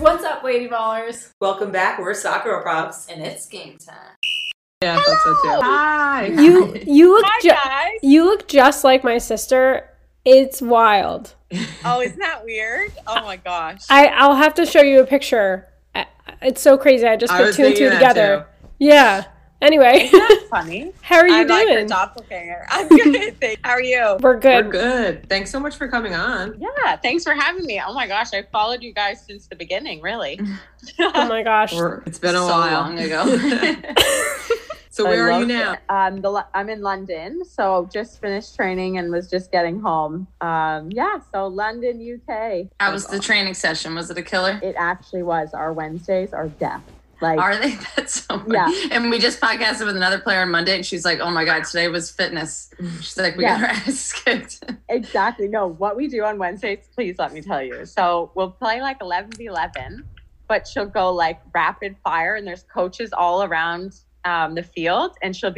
What's up, Lady Ballers? Welcome back. We're Soccer Props, and it's game time. Yeah, hello. That's so too. Hi. You look just like my sister. It's wild. Oh, isn't that weird? Oh my gosh. I'll have to show you a picture. It's so crazy. I just put two and two together. Yeah. Anyway. Isn't that funny? How are you doing? Like her doppelganger. I'm good. Thanks. How are you? We're good. We're good. Thanks so much for coming on. Yeah. Thanks for having me. Oh my gosh. I followed you guys since the beginning, really. Oh my gosh. It's been a while. Long ago. So where are you now? I'm in London, so just finished training and was just getting home. So London, UK. How was the training session? Was it a killer? It actually was. Our Wednesdays are death. Like, are they? That's so funny. Yeah. And we just podcasted with another player on Monday, and she's like, oh my God, today was fitness. She's like, we got our ass kicked. Exactly. No, what we do on Wednesdays, please let me tell you. So we'll play like 11v11, but she'll go like rapid fire, and there's coaches all around the field, and she'll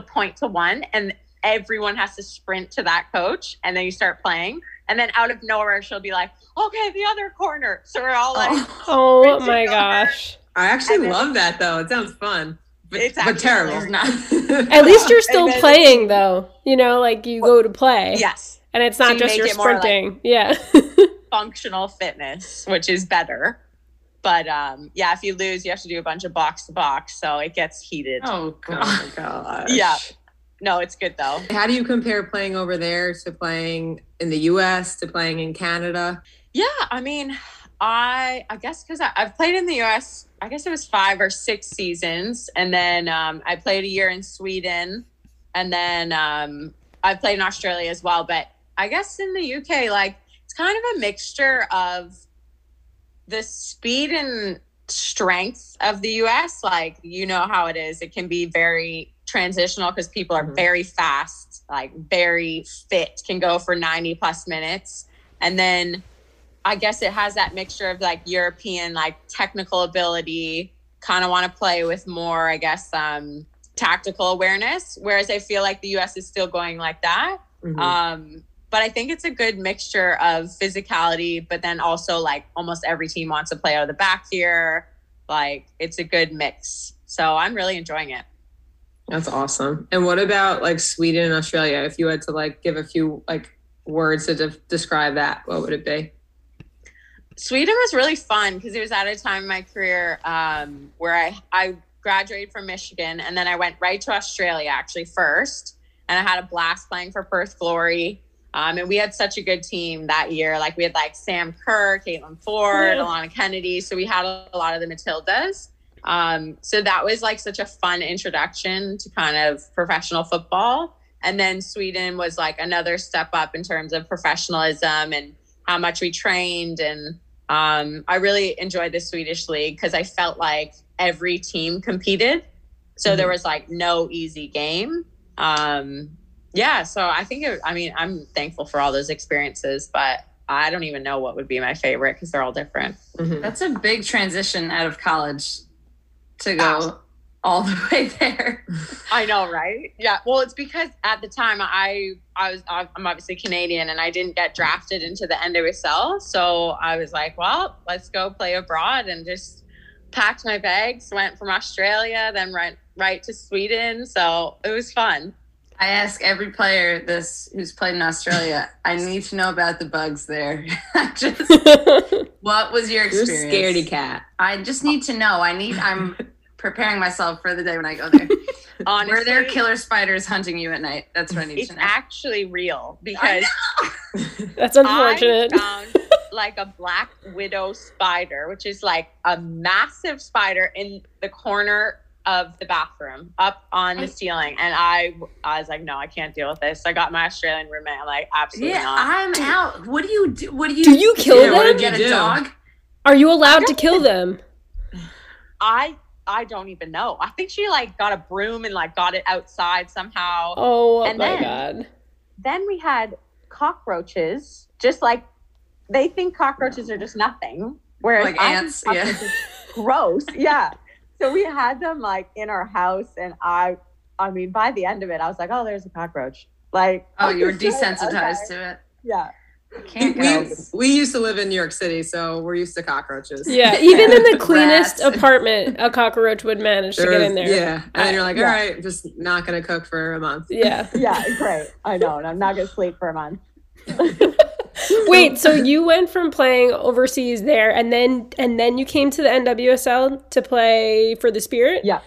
point to one, and everyone has to sprint to that coach, and then you start playing. And then out of nowhere, she'll be like, okay, the other corner. So we're all like, oh my gosh. I actually love that, though. It sounds fun, but terrible. Not. At least you're still playing, though. You know, like you go to play. Yes. And it's not just your sprinting. Like, functional fitness, which is better. But, if you lose, you have to do a bunch of box-to-box, so it gets heated. Oh, God. Oh my gosh. Yeah. No, it's good, though. How do you compare playing over there to playing in the U.S., to playing in Canada? Yeah, I mean, I guess because I've played in the U.S., I guess it was 5 or 6 seasons. And then I played a year in Sweden. And then I played in Australia as well. But I guess in the UK, like, it's kind of a mixture of the speed and strength of the US. Like, you know how it is. It can be very transitional because people are very fast, like very fit, can go for 90 plus minutes. And then I guess it has that mixture of like European, like technical ability, kind of want to play with more, I guess, tactical awareness. Whereas I feel like the US is still going like that. Mm-hmm. But I think it's a good mixture of physicality, but then also like almost every team wants to play out of the back here. Like it's a good mix. So I'm really enjoying it. That's awesome. And what about like Sweden and Australia? If you had to like give a few like words to describe that, what would it be? Sweden was really fun because it was at a time in my career where I graduated from Michigan, and then I went right to Australia actually first. And I had a blast playing for Perth Glory. And we had such a good team that year. Like we had like Sam Kerr, Caitlin Ford, Alana Kennedy. So we had a lot of the Matildas. So that was like such a fun introduction to kind of professional football. And then Sweden was like another step up in terms of professionalism and how much we trained. And I really enjoyed the Swedish league because I felt like every team competed. So there was like no easy game. So I think, I'm thankful for all those experiences, but I don't even know what would be my favorite because they're all different. Mm-hmm. That's a big transition out of college to go all the way there. I know, right? Yeah. Well, it's because at the time I'm obviously Canadian and I didn't get drafted into the NWSL. So I was like, well, let's go play abroad, and just packed my bags, went from Australia, then went right to Sweden. So it was fun. I ask every player this who's played in Australia, I need to know about the bugs there. What was your experience? You're a scaredy cat. I just need to know. I'm preparing myself for the day when I go there. Honestly, were there killer spiders hunting you at night? That's what I need to know. It's actually real because that's unfortunate. I found like a black widow spider, which is like a massive spider in the corner of the bathroom up on the ceiling, and I was like, no, I can't deal with this. So I got my Australian roommate. I'm like, absolutely not. I'm out. What do you do? Do you kill them? What do you get a dog? Are you allowed to kill them? I don't even know. I think she like got a broom and like got it outside somehow. Oh my God. Then we had cockroaches. Just like they think cockroaches are just nothing. Whereas like ants, gross. Yeah. So we had them like in our house, and I mean, by the end of it, I was like, oh, there's a cockroach. Like, oh, you were desensitized to it. Yeah. Can't go. We used to live in New York City, so we're used to cockroaches. Yeah, even in the cleanest apartment, a cockroach would manage to get in there. Yeah, and then you're like, all right, I'm just not going to cook for a month. Yeah. Yeah, great. I know, and I'm not going to sleep for a month. Wait, so you went from playing overseas there, and then you came to the NWSL to play for the Spirit? Yeah,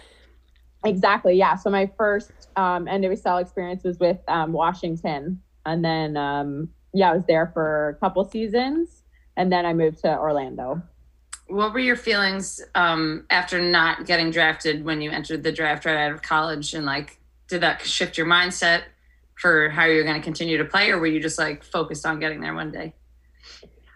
exactly, yeah. So my first NWSL experience was with Washington, and then... I was there for a couple seasons, and then I moved to Orlando. What were your feelings after not getting drafted when you entered the draft right out of college? And, like, did that shift your mindset for how you were going to continue to play, or were you just, like, focused on getting there one day?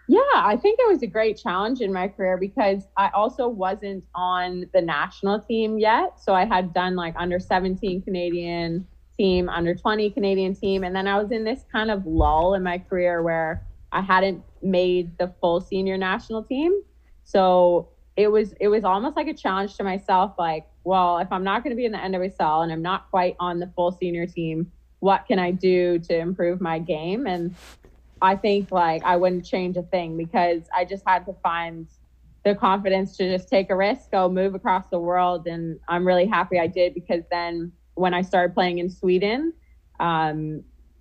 Yeah, I think it was a great challenge in my career because I also wasn't on the national team yet. So I had done, like, under 17 Canadian team, under 20 Canadian team, and then I was in this kind of lull in my career where I hadn't made the full senior national team. So it was almost like a challenge to myself, like, well, if I'm not going to be in the NWSL and I'm not quite on the full senior team, what can I do to improve my game? And I think, like, I wouldn't change a thing because I just had to find the confidence to just take a risk, go move across the world, and I'm really happy I did, because then when I started playing in Sweden, the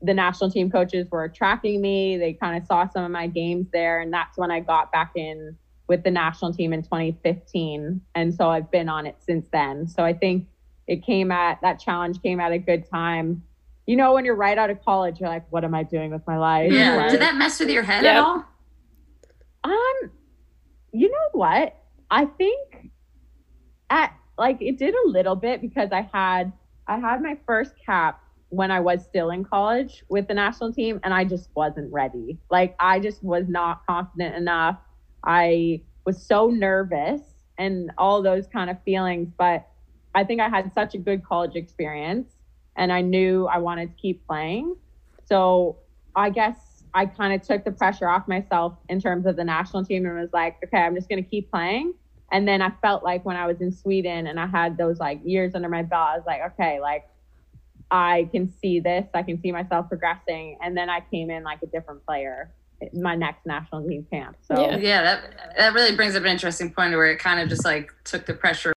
national team coaches were tracking me. They kind of saw some of my games there. And that's when I got back in with the national team in 2015. And so I've been on it since then. So I think that challenge came at a good time. You know, when you're right out of college, you're like, what am I doing with my life? Yeah. Did that mess with your head at all? You know what? I think it did a little bit, because I had my first cap when I was still in college with the national team, and I just wasn't ready. Like, I just was not confident enough. I was so nervous and all those kind of feelings, but I think I had such a good college experience and I knew I wanted to keep playing. So I guess I kind of took the pressure off myself in terms of the national team and was like, okay, I'm just going to keep playing. And then I felt like when I was in Sweden and I had those, like, years under my belt, I was like, okay, like, I can see this. I can see myself progressing. And then I came in like a different player my next national team camp. So yeah, that really brings up an interesting point where it kind of just, like, took the pressure.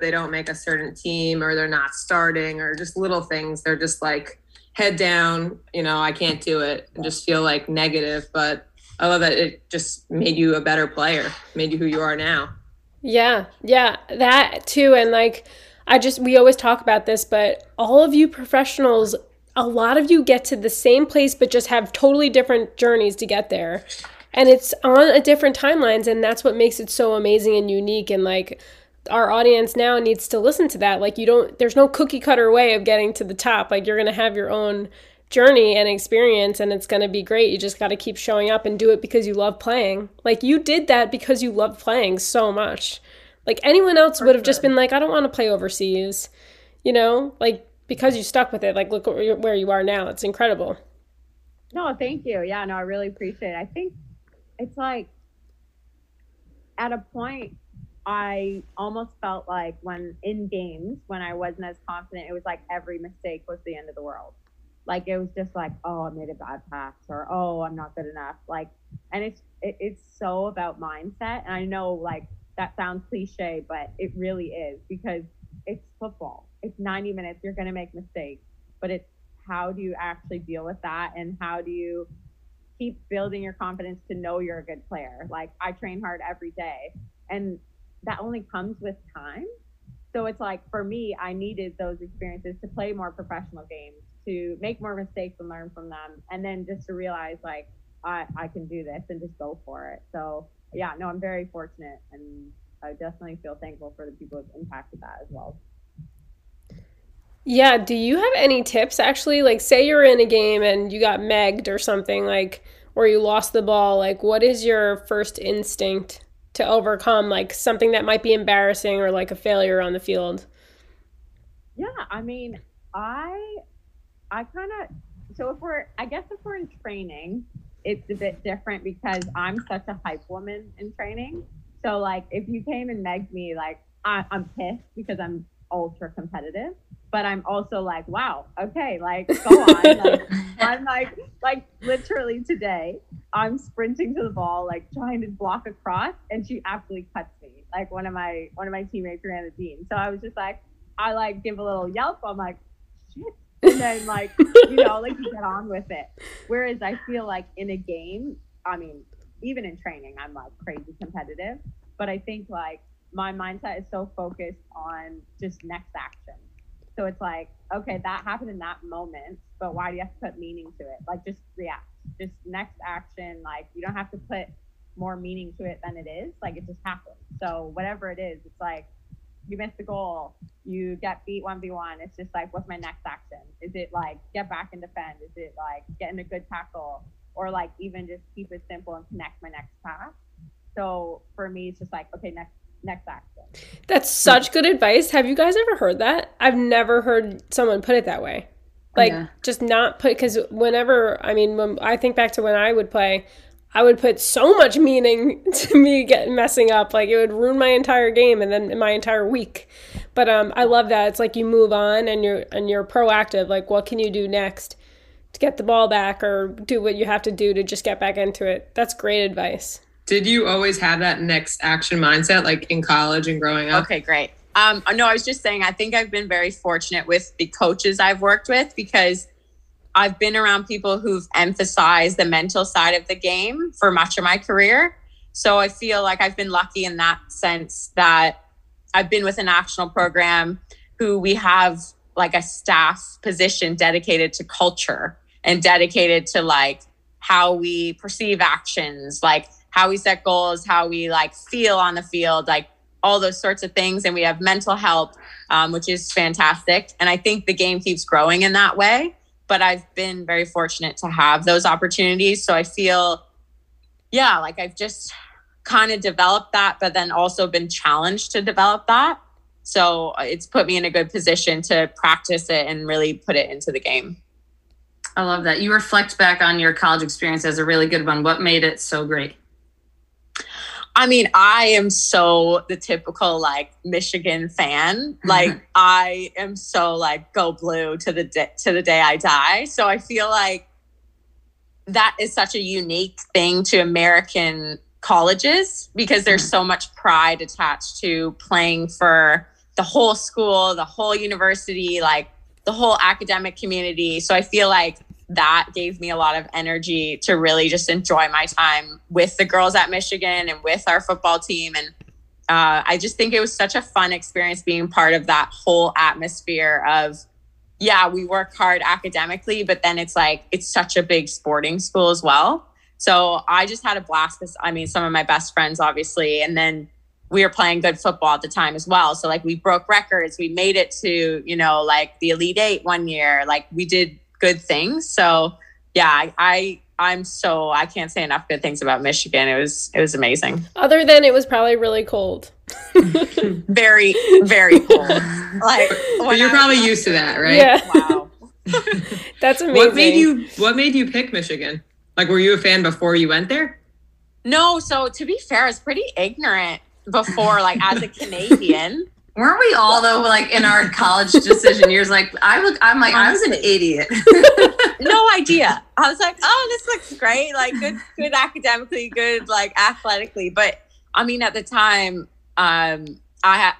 They don't make a certain team, or they're not starting, or just little things. They're just like, head down, you know, I can't do it, and just feel, like, negative. But I love that it just made you a better player, made you who you are now. Yeah, that too. And, like, we always talk about this, but all of you professionals, a lot of you get to the same place, but just have totally different journeys to get there. And it's on a different timelines, and that's what makes it so amazing and unique. And, like, our audience now needs to listen to that. Like, there's no cookie cutter way of getting to the top. Like, you're going to have your own journey and experience, and it's going to be great. You just got to keep showing up and do it because you love playing. Like, you did that because you love playing so much. Like, anyone else would have just been like, I don't want to play overseas, you know, like, because you stuck with it. Like, look where you are now. It's incredible. No, thank you. Yeah, no, I really appreciate it. I think it's like, at a point, I almost felt like when I wasn't as confident, it was like every mistake was the end of the world. Like, it was just like, oh, I made a bad pass, or, oh, I'm not good enough. Like, and it's so about mindset. And I know, like, that sounds cliche, but it really is, because it's football. It's 90 minutes. You're going to make mistakes, but it's how do you actually deal with that? And how do you keep building your confidence to know you're a good player? Like, I train hard every day, and that only comes with time. So it's like, for me, I needed those experiences to play more professional games, to make more mistakes and learn from them, and then just to realize, like, I can do this and just go for it. So yeah, no, I'm very fortunate, and I definitely feel thankful for the people who've impacted that as well. Yeah, do you have any tips, actually? Like, say you're in a game and you got megged or something, like, or you lost the ball, like, what is your first instinct to overcome, like, something that might be embarrassing or, like, a failure on the field? Yeah, I mean, I kind of, if we're in training, it's a bit different because I'm such a hype woman in training. So, like, if you came and megged me, like, I'm pissed because I'm ultra competitive. but I'm also like, wow, okay, like, go on. Like, I'm like literally today, I'm sprinting to the ball, like trying to block a cross, and she absolutely cuts me. Like one of my teammates ran the beam. So I was just like, I like give a little yelp. I'm like, shit. And then like, you know, like you get on with it. Whereas I feel like in a game, I mean, even in training, I'm like crazy competitive, but I think like my mindset is so focused on just next action. So it's like, okay, that happened in that moment, but why do you have to put meaning to it? Like just react, just next action. Like you don't have to put more meaning to it than it is. Like it just happens. So whatever it is, it's like you missed the goal, you get beat 1v1. It's just like, what's my next action? Is it like get back and defend? Is it like getting a good tackle? Or like even just keep it simple and connect my next pass. So for me, it's just like, okay, next action. That's such good advice. Have you guys ever heard that? I've never heard someone put it that way. Like yeah. Just not put, because whenever, I mean, when I think back to when I would play, I would put so much meaning to me messing up. Like it would ruin my entire game and then my entire week. But I love that. It's like you move on and you're proactive. Like what can you do next to get the ball back or do what you have to do to just get back into it? That's great advice. Did you always have that next action mindset, like in college and growing up? Okay, great. No, I was just saying, I think I've been very fortunate with the coaches I've worked with because I've been around people who've emphasized the mental side of the game for much of my career. So I feel like I've been lucky in that sense that I've been with a national program who we have like a staff position dedicated to culture and dedicated to like how we perceive actions, like how we set goals, how we like feel on the field, like all those sorts of things. And we have mental health, which is fantastic. And I think the game keeps growing in that way, but I've been very fortunate to have those opportunities. So I feel, yeah, like I've just kind of developed that, but then also been challenged to develop that. So it's put me in a good position to practice it and really put it into the game. I love that. You reflect back on your college experience as a really good one. What made it so great? I mean, I am so the typical like Michigan fan. Like I am so like go blue to the day I die. So I feel like that is such a unique thing to American colleges because there's so much pride attached to playing for the whole school, the whole university, like the whole academic community. So I feel like that gave me a lot of energy to really just enjoy my time with the girls at Michigan and with our football team. And I just think it was such a fun experience being part of that whole atmosphere of, yeah, we work hard academically, but then it's like, it's such a big sporting school as well. So I just had a blast. I mean, some of my best friends, obviously, and then we were playing good football at the time as well. So like we broke records, we made it to, you know, like the Elite Eight one year, like we did good things. So yeah, I can't say enough good things about Michigan. It was amazing. Other than it was probably really cold. Very, very cold. Like but you're probably used to that, right? Yeah. Wow. That's amazing. What made you pick Michigan? Like, were you a fan before you went there? No. So to be fair, I was pretty ignorant before, like as a Canadian. Weren't we all though? Like in our college decision years, like I was an idiot. No idea. I was like, oh, this looks great. Like good academically, good like athletically. But I mean, at the time, I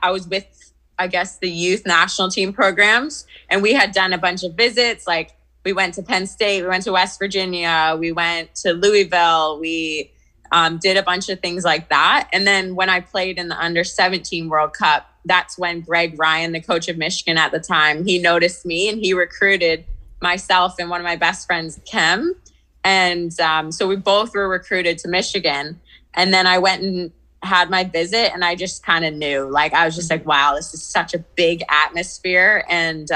was with, I guess, the youth national team programs, and we had done a bunch of visits. Like we went to Penn State, we went to West Virginia, we went to Louisville, we did a bunch of things like that. And then when I played in the under 17 World Cup, that's when Greg Ryan, the coach of Michigan at the time, he noticed me and he recruited myself and one of my best friends, Kim. And so we both were recruited to Michigan. And then I went and had my visit and I just kind of knew, like, I was just like, wow, this is such a big atmosphere. And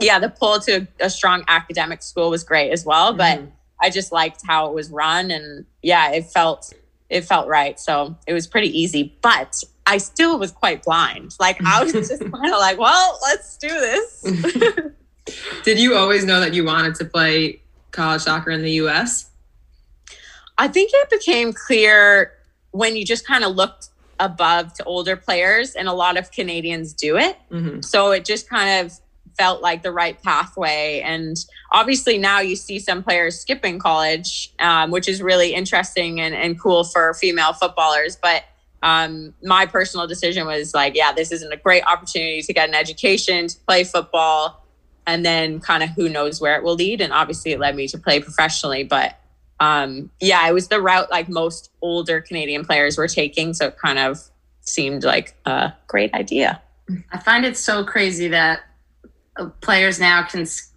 yeah, the pull to a strong academic school was great as well. But I just liked how it was run. And yeah, it felt right. So it was pretty easy, but I still was quite blind. Like I was just kind of like, well, let's do this. Did you always know that you wanted to play college soccer in the US? I think it became clear when you just kind of looked above to older players, and a lot of Canadians do it. So it just kind of felt like the right pathway. And obviously now you see some players skipping college, which is really interesting and cool for female footballers. But my personal decision was like, yeah, this isn't a great opportunity to get an education, to play football, and then kind of who knows where it will lead. And obviously it led me to play professionally, but yeah, it was the route like most older Canadian players were taking. So it kind of seemed like a great idea. I find it so crazy that players now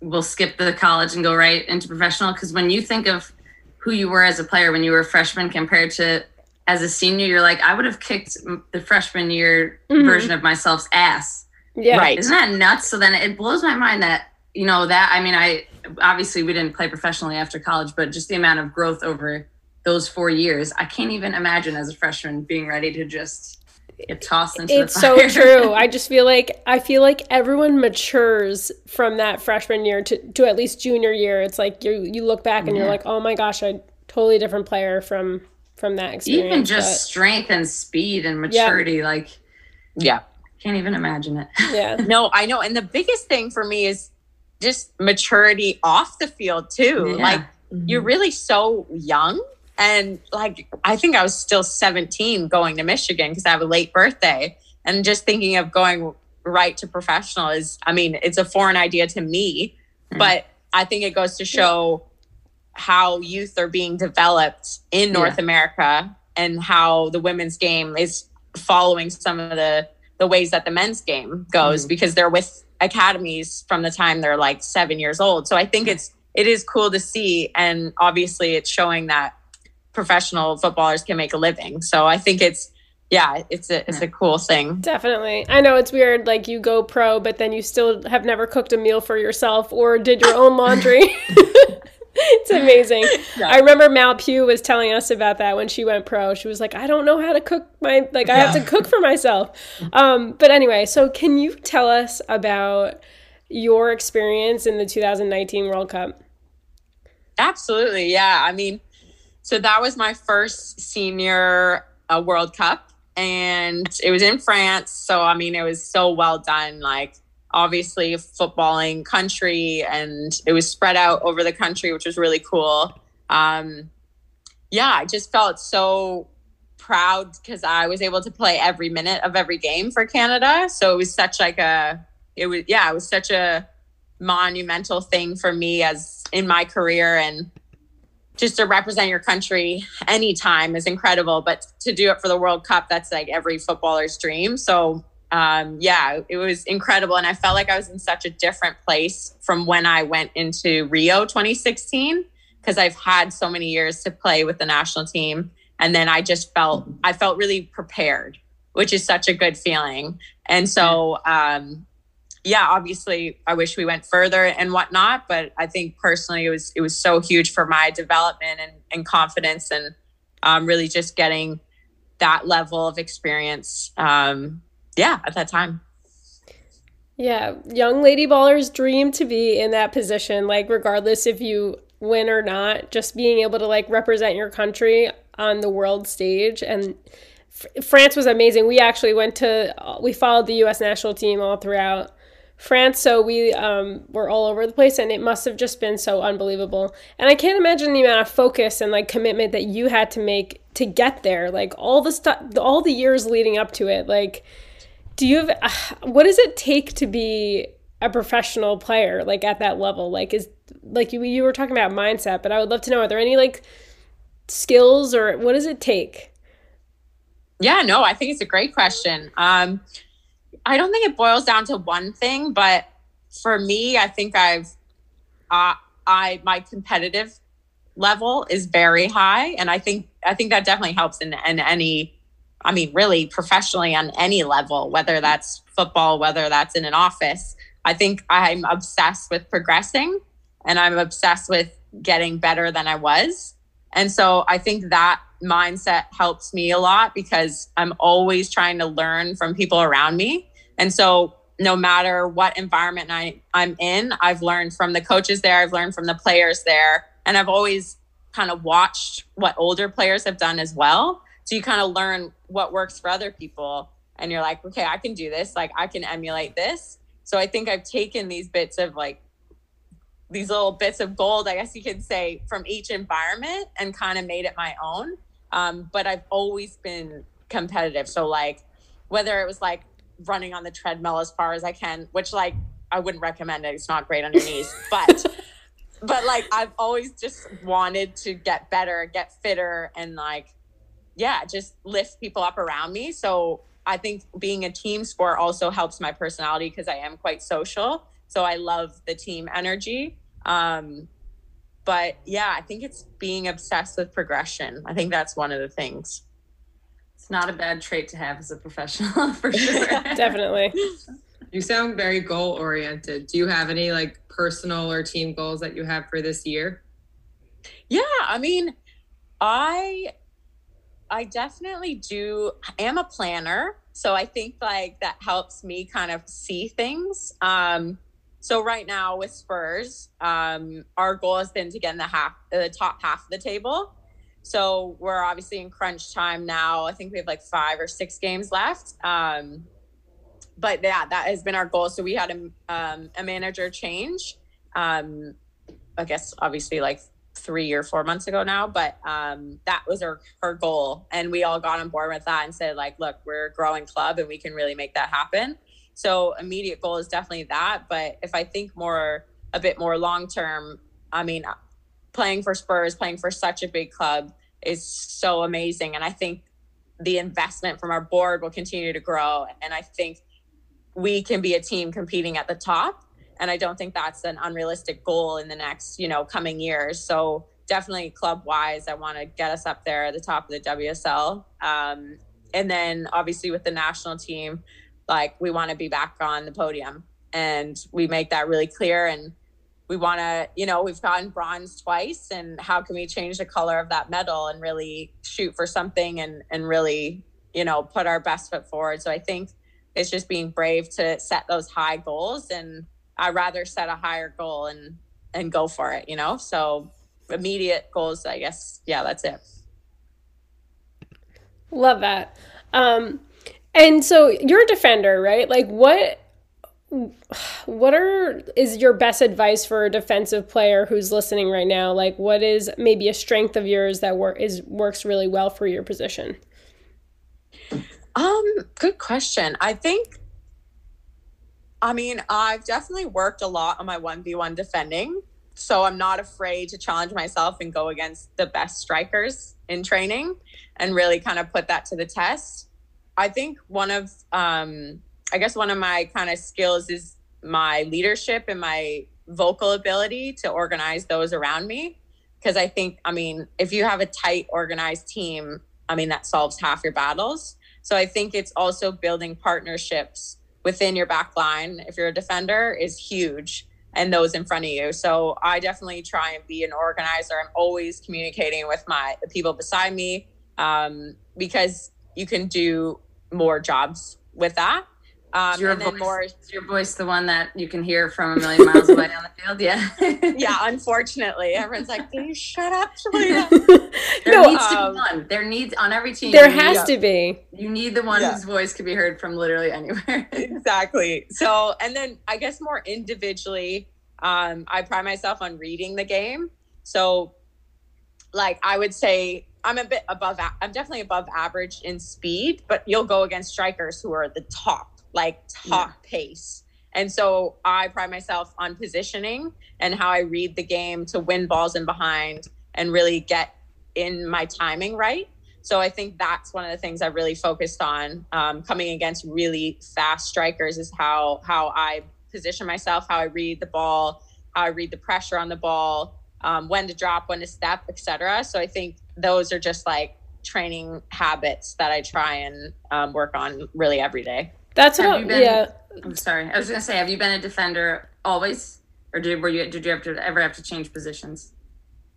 will skip the college and go right into professional. Because when you think of who you were as a player when you were a freshman compared to as a senior, you're like, I would have kicked the freshman year version of myself's ass. Yeah, right. Isn't that nuts? So then it blows my mind that, you know, that, I mean, I obviously we didn't play professionally after college, but just the amount of growth over those 4 years, I can't even imagine as a freshman being ready to just get tossed into the fire. It's so true. I feel like everyone matures from that freshman year to at least junior year. It's like you look back and you're like, oh my gosh, a totally different player from that experience. Even just strength and speed and maturity, can't even imagine it. Yeah. No, I know. And the biggest thing for me is just maturity off the field too. Yeah. Like you're really so young. And like, I think I was still 17 going to Michigan because I have a late birthday, and just thinking of going right to professional is, I mean, it's a foreign idea to me, but I think it goes to show how youth are being developed in North America and how the women's game is following some of the ways that the men's game goes, because they're with academies from the time they're like 7 years old. So I think it is cool to see. And obviously it's showing that professional footballers can make a living. So I think it's a cool thing. Definitely. I know it's weird, like you go pro, but then you still have never cooked a meal for yourself or did your own laundry. It's amazing. Yeah. I remember Mal Pugh was telling us about that when she went pro. She was like, I don't know how to cook I have to cook for myself. But anyway, so can you tell us about your experience in the 2019 World Cup? Absolutely. Yeah. I mean, so that was my first senior World Cup, and it was in France. So, I mean, it was so well done. Like, obviously footballing country, and it was spread out over the country, which was really cool. I just felt so proud because I was able to play every minute of every game for Canada. So it was such a monumental thing for me as in my career, and just to represent your country anytime is incredible, but to do it for the World Cup, that's like every footballer's dream. So it was incredible. And I felt like I was in such a different place from when I went into Rio 2016, because I've had so many years to play with the national team. And then I felt really prepared, which is such a good feeling. And so, obviously I wish we went further and whatnot, but I think personally it was so huge for my development and confidence, and really just getting that level of experience, at that time. Yeah. Young Lady Ballers dream to be in that position, like regardless if you win or not, just being able to like represent your country on the world stage. And France was amazing. We actually we followed the U.S. national team all throughout France. So we were all over the place, and it must have just been so unbelievable. And I can't imagine the amount of focus and like commitment that you had to make to get there. Like all the stuff, all the years leading up to it, like, do you have, what does it take to be a professional player, like at that level? Like is, like you were talking about mindset, but I would love to know, are there any like skills or what does it take? Yeah, no, I think it's a great question. I don't think it boils down to one thing, but for me, I think my competitive level is very high. And I think that definitely helps in any, I mean, really professionally on any level, whether that's football, whether that's in an office. I think I'm obsessed with progressing, and I'm obsessed with getting better than I was. And so I think that mindset helps me a lot, because I'm always trying to learn from people around me. And so no matter what environment I'm in, I've learned from the coaches there, I've learned from the players there, and I've always kind of watched what older players have done as well. So you kind of learn what works for other people, and you're like, okay, I can do this. Like I can emulate this. So I think I've taken these bits of like these little bits of gold, I guess you could say, from each environment and kind of made it my own. But I've always been competitive. So like whether it was like running on the treadmill as far as I can, which like I wouldn't recommend it. It's not great on your knees, but like I've always just wanted to get better, get fitter, and like, yeah, just lift people up around me. So I think being a team sport also helps my personality because I am quite social. So I love the team energy. But yeah, I think it's being obsessed with progression. I think that's one of the things. It's not a bad trait to have as a professional, for sure. Definitely. You sound very goal-oriented. Do you have any like personal or team goals that you have for this year? Yeah, I mean, I definitely do. I am a planner, so I think like that helps me kind of see things. So right now with Spurs, our goal has been to get in the top half of the table. So we're obviously in crunch time now. I think we have like 5 or 6 games left. But yeah, that has been our goal. So we had a manager change, I guess obviously like 3 or 4 months ago now, but that was her goal. And we all got on board with that and said like, look, we're a growing club and we can really make that happen. So immediate goal is definitely that. But if I think a bit more long-term, I mean, playing for Spurs, playing for such a big club is so amazing. And I think the investment from our board will continue to grow. And I think we can be a team competing at the top. And I don't think that's an unrealistic goal in the next, coming years. So definitely club-wise, I want to get us up there at the top of the WSL. And then obviously with the national team, like we want to be back on the podium, and we make that really clear. And we want to, we've gotten bronze twice, and how can we change the color of that medal and really shoot for something and really, put our best foot forward. So I think it's just being brave to set those high goals, and I'd rather set a higher goal and go for it, So immediate goals, I guess. Yeah, that's it. Love that. And so you're a defender, right? Like what is your best advice for a defensive player who's listening right now? Like what is maybe a strength of yours that works really well for your position? Good question. I've definitely worked a lot on my 1v1 defending, so I'm not afraid to challenge myself and go against the best strikers in training and really kind of put that to the test. I think one of my kind of skills is my leadership and my vocal ability to organize those around me. Because I think, if you have a tight, organized team, that solves half your battles. So I think it's also building partnerships within your back line, if you're a defender, is huge, and those in front of you. So I definitely try and be an organizer. I'm always communicating with the people beside me, because you can do more jobs with that. Is your voice the one that you can hear from a million miles away on the field? Yeah. Yeah, unfortunately. Everyone's like, can you shut up, Shalina? There needs to be one. There needs, on every team. There has to be. You need the one whose voice can be heard from literally anywhere. Exactly. So, and then I guess more individually, I pride myself on reading the game. So, like, I would say I'm definitely above average in speed, but you'll go against strikers who are the top pace. And so I pride myself on positioning and how I read the game to win balls in behind and really get in my timing right. So I think that's one of the things I really focused on coming against really fast strikers, is how I position myself, how I read the ball, how I read the pressure on the ball, when to drop, when to step, etc. So I think those are just like training habits that I try and work on really every day. That's what I'm sorry. I was going to say, have you been a defender always, or did you ever have to change positions?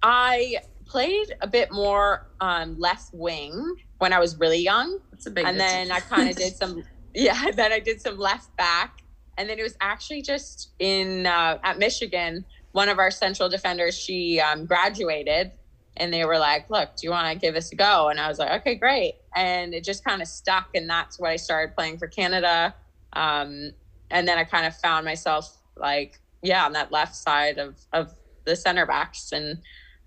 I played a bit more left wing when I was really young. That's a big difference. Then I kind of did some, then I did some left back. And then it was actually just at Michigan, one of our central defenders, she graduated, and they were like, look, do you want to give this a go? And I was like, okay, great. And it just kind of stuck. And that's when I started playing for Canada. And then I kind of found myself like, yeah, on that left side of the center backs, and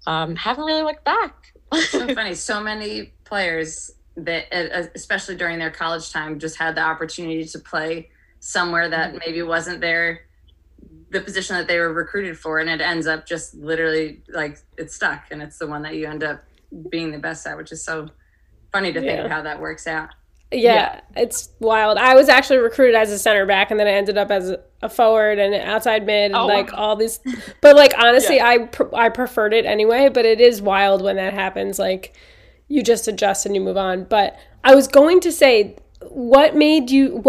haven't really looked back. So funny. So many players that, especially during their college time, just had the opportunity to play somewhere that maybe wasn't their, the position that they were recruited for. And it ends up just literally like it's stuck, and it's the one that you end up being the best at, which is so funny to think of how that works out. Yeah, it's wild. I was actually recruited as a center back, and then I ended up as a forward and an outside mid, and all these. But like honestly, I preferred it anyway. But it is wild when that happens. Like you just adjust and you move on. But I was going to say, what made you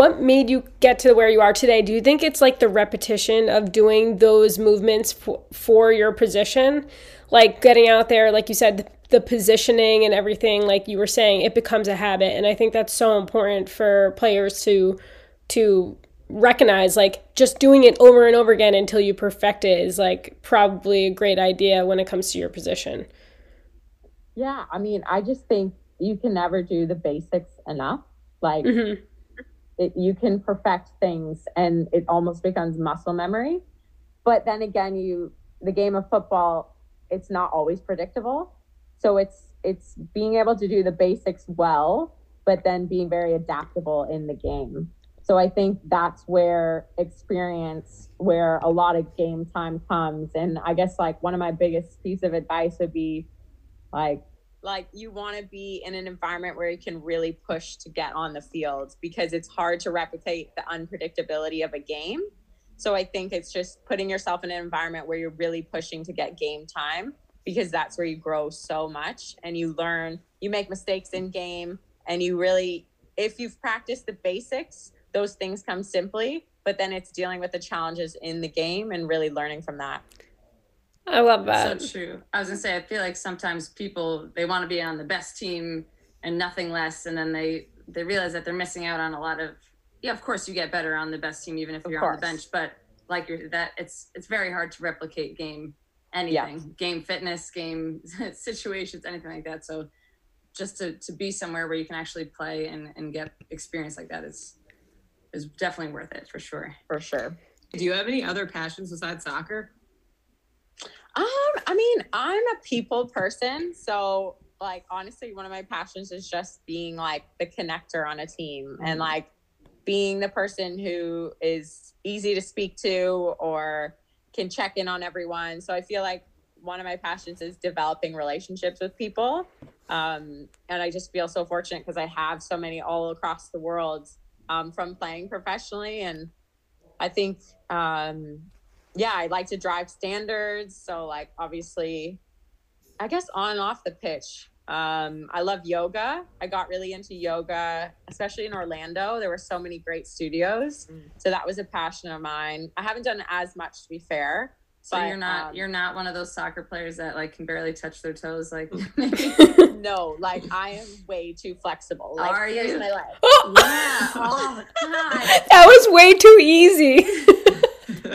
get to where you are today? Do you think it's like the repetition of doing those movements for your position, like getting out there, like you said, the positioning and everything, like you were saying, it becomes a habit. And I think that's so important for players to recognize, like just doing it over and over again until you perfect it is like probably a great idea when it comes to your position. Yeah, I mean, I just think you can never do the basics enough. Like you can perfect things and it almost becomes muscle memory. But then again, the game of football, it's not always predictable. So it's being able to do the basics well, but then being very adaptable in the game. So I think that's where experience, where a lot of game time comes. And I guess like one of my biggest piece of advice would be like you want to be in an environment where you can really push to get on the field, because it's hard to replicate the unpredictability of a game. So I think it's just putting yourself in an environment where you're really pushing to get game time, because that's where you grow so much and you learn, you make mistakes in game, and you really, if you've practiced the basics, those things come simply, but then it's dealing with the challenges in the game and really learning from that. I love that. So true. I was gonna say, I feel like sometimes people, they want to be on the best team and nothing less. And then they realize that they're missing out on a lot of, yeah, of course you get better on the best team, even if you're on the bench, but like it's very hard to replicate game, anything, game fitness, game situations, anything like that. So just to be somewhere where you can actually play and get experience like that is definitely worth it, for sure. For sure. Do you have any other passions besides soccer? I mean, I'm a people person, so like honestly, one of my passions is just being like the connector on a team, and like being the person who is easy to speak to or can check in on everyone. So I feel like one of my passions is developing relationships with people, and I just feel so fortunate because I have so many all across the world from playing professionally, and I think. I like to drive standards. So like, obviously, I guess on and off the pitch. I love yoga. I got really into yoga, especially in Orlando. There were so many great studios. So that was a passion of mine. I haven't done as much, to be fair. So but, you're not one of those soccer players that like can barely touch their toes. Like, no, like I am way too flexible. Like, are you? My life. Yeah, all the time. That was way too easy.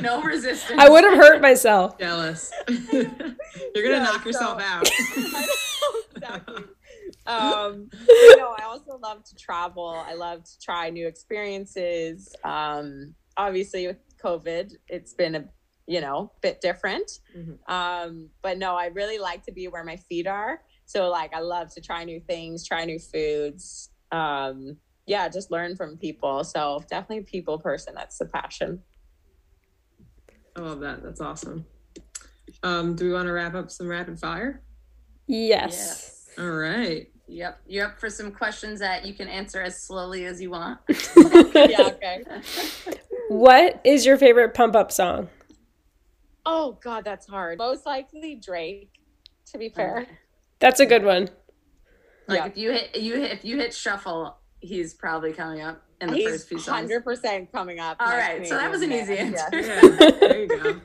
No resistance. I would have hurt myself. Jealous. You're gonna knock yourself out. I know, exactly. I also love to travel. I love to try new experiences. Obviously with COVID, it's been a bit different. But no, I really like to be where my feet are. So like I love to try new things, try new foods. Just learn from people. So definitely a people person. That's the passion. I love that. That's awesome. Do we want to wrap up some rapid fire? Yes. All right. Yep. You're up for some questions that you can answer as slowly as you want. Okay. What is your favorite pump up song? Oh God, that's hard. Most likely Drake, to be fair. Okay. That's a good one. Like if you hit shuffle, he's probably coming up. In the He's first few songs. 100% coming up. All right, so that was an easy answer. Yeah, there you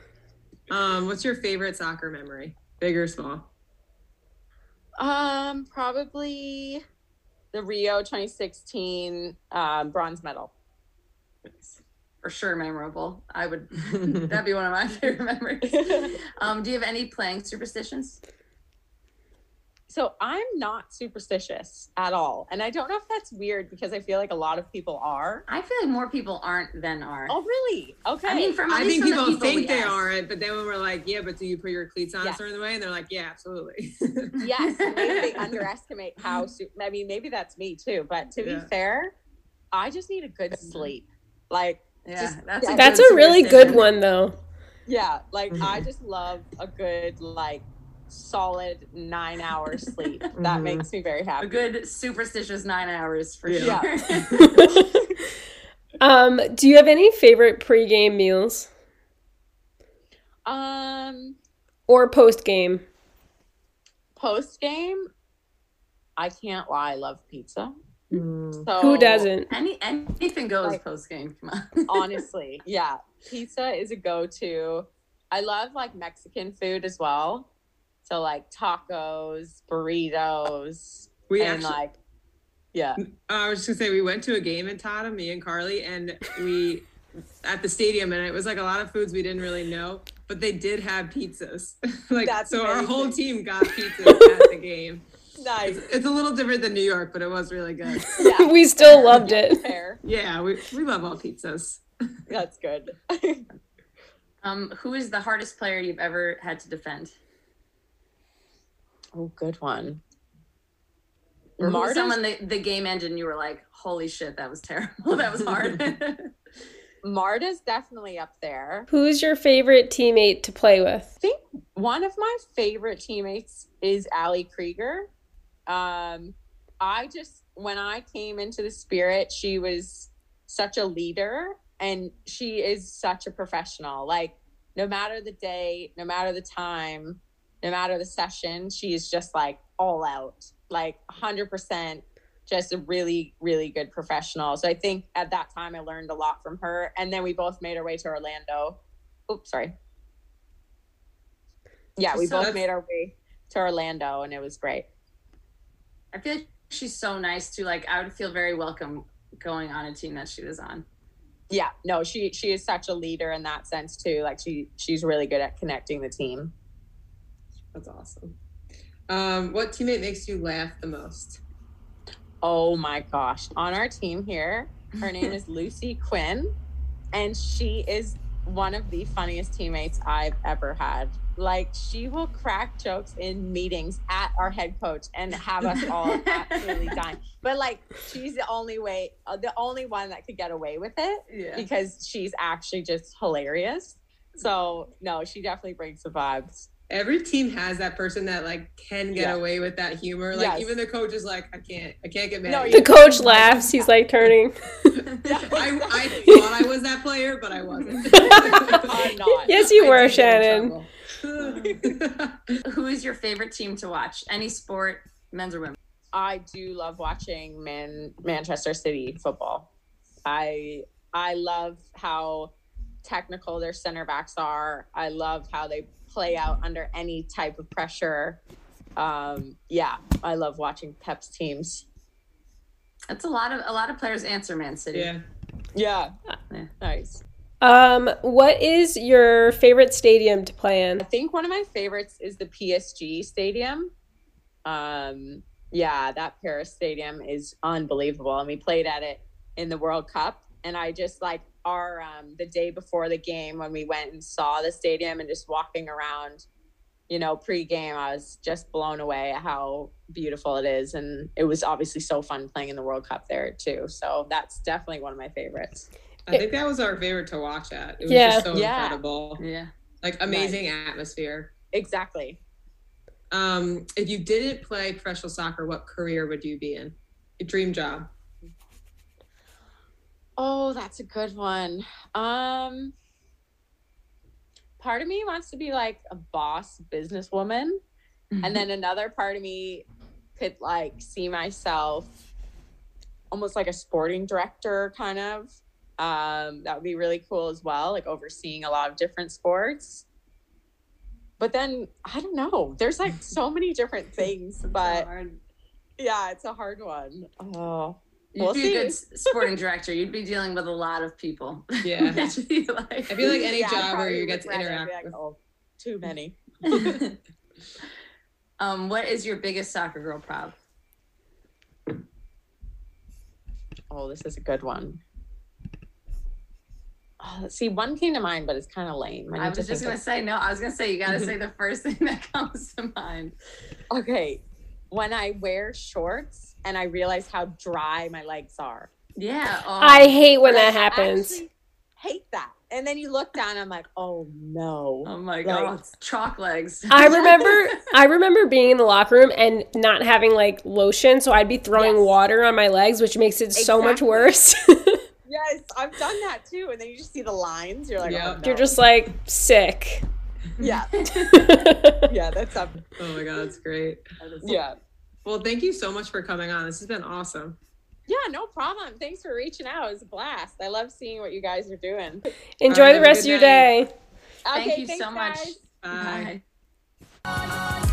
go. What's your favorite soccer memory, big or small? Probably the Rio 2016 bronze medal. For sure, memorable. I would. That'd be one of my favorite memories. Do you have any playing superstitions? So I'm not superstitious at all. And I don't know if that's weird because I feel like a lot of people are. I feel like more people aren't than are. Oh, really? Okay. I mean, people think they aren't, but then when we're like, yeah, but do you put your cleats on a certain way? And they're like, yeah, absolutely. Yes. Maybe they underestimate how, I mean, maybe that's me too. But to be fair, I just need a good sleep. Like, that's a really good one though. Yeah. Like, I just love a good, like, solid 9 hours sleep. That makes me very happy. A good superstitious 9 hours for sure. Do you have any favorite pregame meals? Or postgame? Postgame, I can't lie, I love pizza. So who doesn't? Anything goes, like, postgame. Come on. Honestly, yeah. Pizza is a go-to. I love, like, Mexican food as well. So, like, tacos, burritos, I was just going to say, we went to a game in Tottenham, me and Carly, and we, at the stadium, and it was, like, a lot of foods we didn't really know, but they did have pizzas. Like, that's so amazing. Our whole team got pizzas at the game. Nice. It's a little different than New York, but it was really good. Yeah. We still loved it. Fair. Yeah, we love all pizzas. That's good. Who is the hardest player you've ever had to defend? Oh, good one. Marta, someone the game ended and you were like, holy shit, that was terrible. That was hard. Marta's definitely up there. Who's your favorite teammate to play with? I think one of my favorite teammates is Allie Krieger. When I came into the Spirit, she was such a leader and she is such a professional. Like, no matter the day, no matter the time, no matter the session, she is just, like, all out, like 100%, just a really, really good professional. So I think at that time I learned a lot from her. And then we both made our way to Orlando. Oops, sorry. Yeah, we both made our way to Orlando and it was great. I feel like she's so nice too. Like, I would feel very welcome going on a team that she was on. Yeah, no, she is such a leader in that sense too. Like, she's really good at connecting the team. That's awesome. What teammate makes you laugh the most? Oh my gosh. On our team here, her name is Lucy Quinn, and she is one of the funniest teammates I've ever had. Like, she will crack jokes in meetings at our head coach and have us all absolutely dying. But, like, she's the only one that could get away with it because she's actually just hilarious. So, no, she definitely brings the vibes. Every team has that person that, like, can get away with that humor. Like, even the coach is like, I can't get mad. No, the coach laughs. He's like turning. I thought I was that player, but I wasn't. I'm not. Yes, you were, Shannon. Who is your favorite team to watch? Any sport, men's or women's? I do love watching Manchester City football. I love how technical their center backs are. I love how they play out under any type of pressure. I love watching Pep's teams. That's a lot of players answer Man City. Yeah. Nice. What is your favorite stadium to play in? I think one of my favorites is the PSG stadium. That Paris stadium is unbelievable, and we played at it in the World Cup, and I just, like, our the day before the game, when we went and saw the stadium and just walking around, pre-game, I was just blown away at how beautiful it is. And it was obviously so fun playing in the World Cup there too. So that's definitely one of my favorites. I think that was our favorite to watch at. It was just so incredible. Yeah. Like, amazing atmosphere. Exactly. If you didn't play professional soccer, what career would you be in? Your dream job? Oh, that's a good one. Part of me wants to be, like, a boss businesswoman. And then another part of me could, like, see myself almost like a sporting director, kind of. That would be really cool as well, like, overseeing a lot of different sports. But then, I don't know. There's, like, so many different things. But, it's a hard one. Oh. You'd be a good sporting director. You'd be dealing with a lot of people. Yeah. I feel like any job where you get to interact with too many. What is your biggest soccer girl prop? Oh, this is a good one. Oh, see, one came to mind, but it's kind of lame. I was just going to say, no, I was going to say, you got to say the first thing that comes to mind. Okay. When I wear shorts and I realize how dry my legs are. Yeah. Oh, I hate when that happens. I actually hate that. And then you look down, I'm like, oh no. Oh my God, it's chalk legs. I remember being in the locker room and not having like lotion, so I'd be throwing water on my legs, which makes it so much worse. Yes, I've done that too. And then you just see the lines. You're like, oh, no. You're just like sick. Yeah. Yeah, that's up. Oh my God, that's great. Yeah. Well, thank you so much for coming on. This has been awesome. Yeah, no problem. Thanks for reaching out. It was a blast. I love seeing what you guys are doing. Enjoy the rest of your day. Okay, thank you so much. Guys. Bye. Bye.